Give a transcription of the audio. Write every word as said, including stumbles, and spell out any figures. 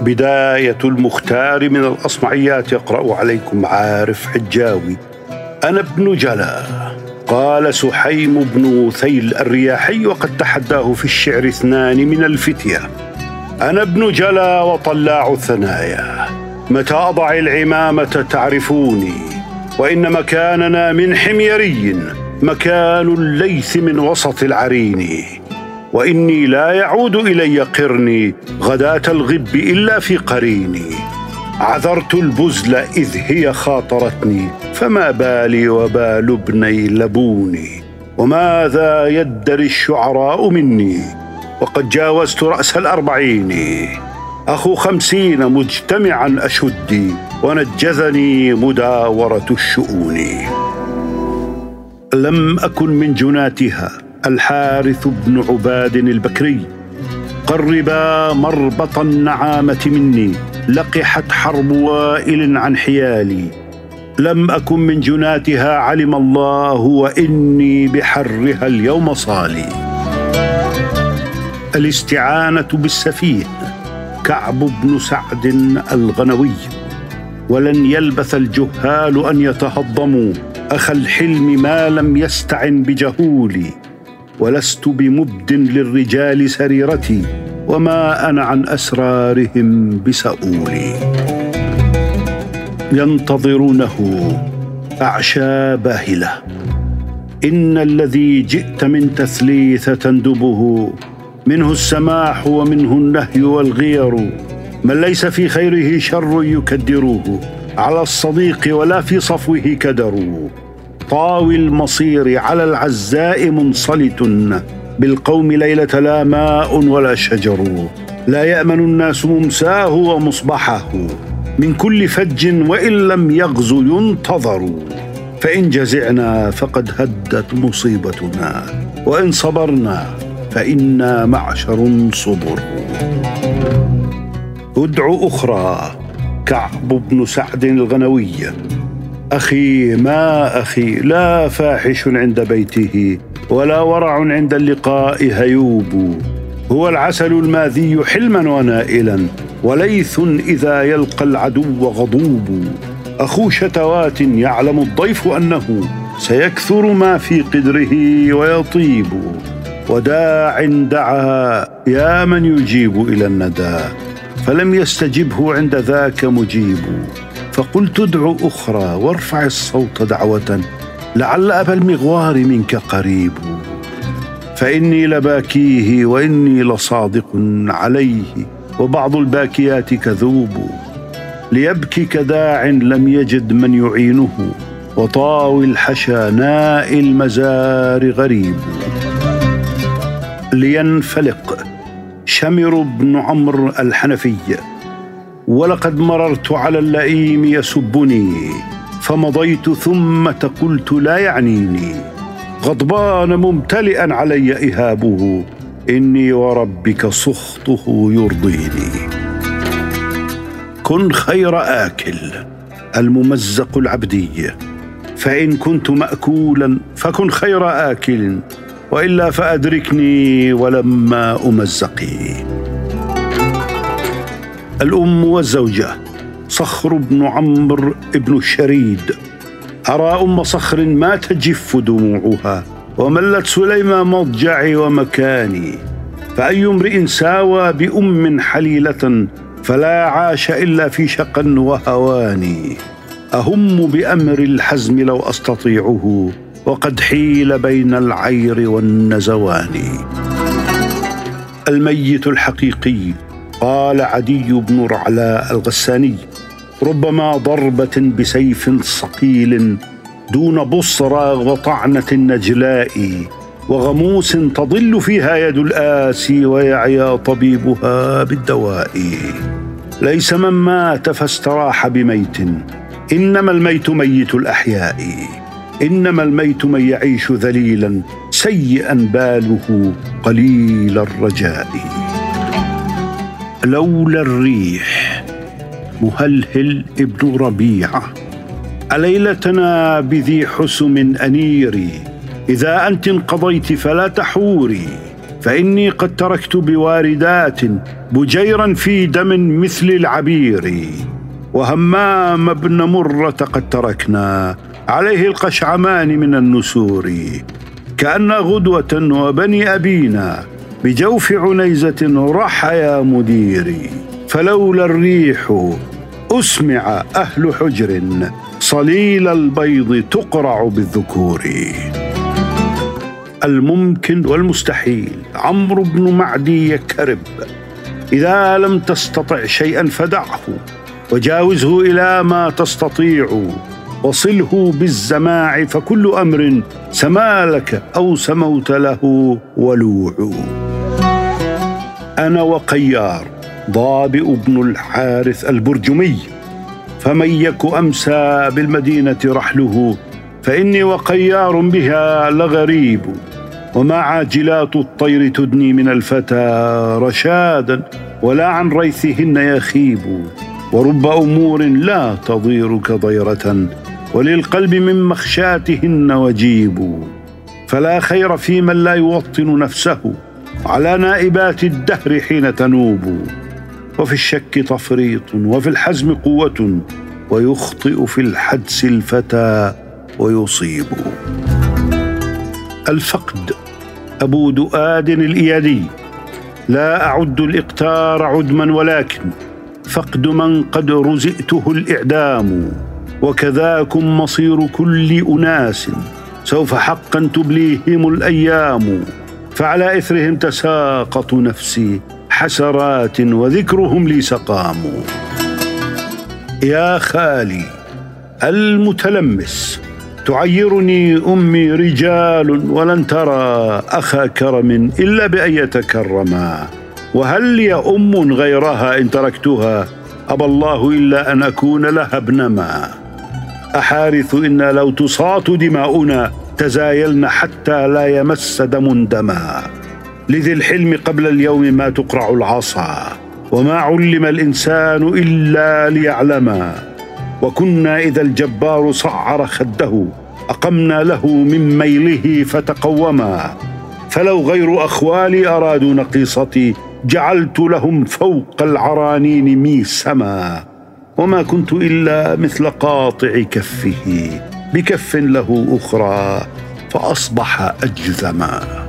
بداية المختار من الأصمعيات يقرأ عليكم عارف حجاوي. أنا ابن جلا. قال سحيم بن ثيل الرياحي وقد تحداه في الشعر اثنان من الفتية: أنا ابن جلا وطلاع الثنايا، متى أضع العمامة تعرفوني، وإن مكاننا من حميري مكان الليث من وسط العرين، وإني لا يعود إلي قرني غداة الغب إلا في قريني، عذرت البزل إذ هي خاطرتني، فما بالي وبال ابني لبوني، وماذا يدري الشعراء مني، وقد جاوزت رأس الأربعين، أخو خمسين مجتمعا أشدي، ونجذني مداورة الشؤون. لم أكن من جناتها. الحارث بن عباد البكري. قربا مربط النعامة مني، لقحت حرب وائل عن حيالي، لم أكن من جناتها علم الله، وإني بحرها اليوم صالي. الاستعانة بالسفيه. كعب بن سعد الغنوي. ولن يلبث الجهال أن يتهضموا أخ الحلم ما لم يستعن بجهولي، ولست بمبد للرجال سريرتي، وما أنا عن أسرارهم بسؤولي. ينتظرونه. أعشى باهلة. إن الذي جئت من تثليث تندبه، منه السماح ومنه النهي والغير، من ليس في خيره شر يكدروه، على الصديق ولا في صفوه كدروا، طاوي المصير على العزاء منصلت، بالقوم ليلة لا ماء ولا شجر، لا يأمن الناس ممساه ومصبحه، من كل فج وإن لم يغز ينتظر، فإن جزعنا فقد هدت مصيبتنا، وإن صبرنا فإنا معشر صبر. أدعو أخرى. كعب بن سعد الغنوي. أخي ما أخي، لا فاحش عند بيته ولا ورع عند اللقاء هيوب، هو العسل الماذي حلما ونائلا، وليث إذا يلقى العدو غضوب، أخو شتوات يعلم الضيف أنه سيكثر ما في قدره ويطيب، وداع دعا يا من يجيب إلى الندى، فلم يستجبه عند ذاك مجيب، فقلت ادعو أخرى وارفع الصوت دعوة، لعل أبا المغوار منك قريب، فإني لباكيه وإني لصادق عليه، وبعض الباكيات كذوب، ليبكي كداع لم يجد من يعينه، وطاوي الحشا ناء المزار غريب. لينفلق. شمر بن عمرو الحنفي. ولقد مررت على اللئيم يسبني، فمضيت ثم قلت لا يعنيني، غضبان ممتلئا علي إهابه، إني وربك سخطه يرضيني. كن خير آكل. الممزق العبدي. فإن كنت مأكولا فكن خير آكل، وإلا فأدركني ولما أمزقي. الأم والزوجة. صخر بن عمرو بن الشريد. أرى أم صخر ما تجف دموعها، وملت سليما مضجعي ومكاني، فأي امرئ ساوى بأم حليلة، فلا عاش إلا في شقا وهواني، أهم بأمر الحزم لو أستطيعه، وقد حيل بين العير والنزوان. الميت الحقيقي. قال عدي بن رعلاء الغساني: ربما ضربة بسيف صقيل دون بصرى وطعنة النجلاء، وغموس تضل فيها يد الآسي، ويعيا طبيبها بالدواء، ليس من مات فاستراح بميت، إنما الميت ميت الأحياء، إنما الميت من يعيش ذليلا سيئا باله قليل الرجاء. لولا الريح. مهلهل بن ربيعة. أليلتنا بذي حسم أنيري، إذا أنت انقضيت فلا تحوري، فإني قد تركت بواردات بجيرا في دم مثل العبير، وهمام بن مرة قد تركنا عليه القشعمان من النسور، كأن غدوة وبني أبينا بجوف عنيزة رح يا مديري، فلولا الريح أسمع أهل حجر صليل البيض تقرع بالذكور. الممكن والمستحيل. عمرو بن معدي كرب. إذا لم تستطع شيئا فدعه وجاوزه إلى ما تستطيع، وصله بالزماع فكل أمر سمالك أو سموت له ولوع. أنا وقيار ضابئ بن الحارث البرجمي، فمن يك أمسى بالمدينة رحله فإني وقيار بها لغريب، وما عاجلات الطير تدني من الفتى رشادا، ولا عن ريثهن يخيب، ورب أمور لا تضيرك ضيرة، وللقلب من مخشاتهن وجيب. فلا خير في من لا يوطن نفسه على نائبات الدهر حين تنوب، وفي الشك تفريط وفي الحزم قوة، ويخطئ في الحدس الفتى ويصيب. الفقد. أبو دؤاد الإيادي. لا أعد الإقتار عدما، ولكن فقد من قد رزئته الإعدام، وكذاكم مصير كل أناس سوف حقا تبليهم الأيام، فعلى إثرهم تساقط نفسي حسرات، وذكرهم لي سقام. يا خالي. المتلمس. تعيرني أمي رجال، ولن ترى أخا كرم إلا بأن يتكرما، وهل لي أم غيرها إن تركتها؟ أبى الله إلا أن أكون لها ابنما. أحارث إن لو تصاط دماؤنا تزايلن حتى لا يمس دم دما، لذي الحلم قبل اليوم ما تقرع العصا، وما علم الإنسان إلا ليعلما. وكنا إذا الجبار صعر خده أقمنا له من ميله فتقوما، فلو غير أخوالي أرادوا نقيصتي جعلت لهم فوق العرانين ميسما، وما كنت إلا مثل قاطع كفه بكف له أخرى فأصبح أجذما.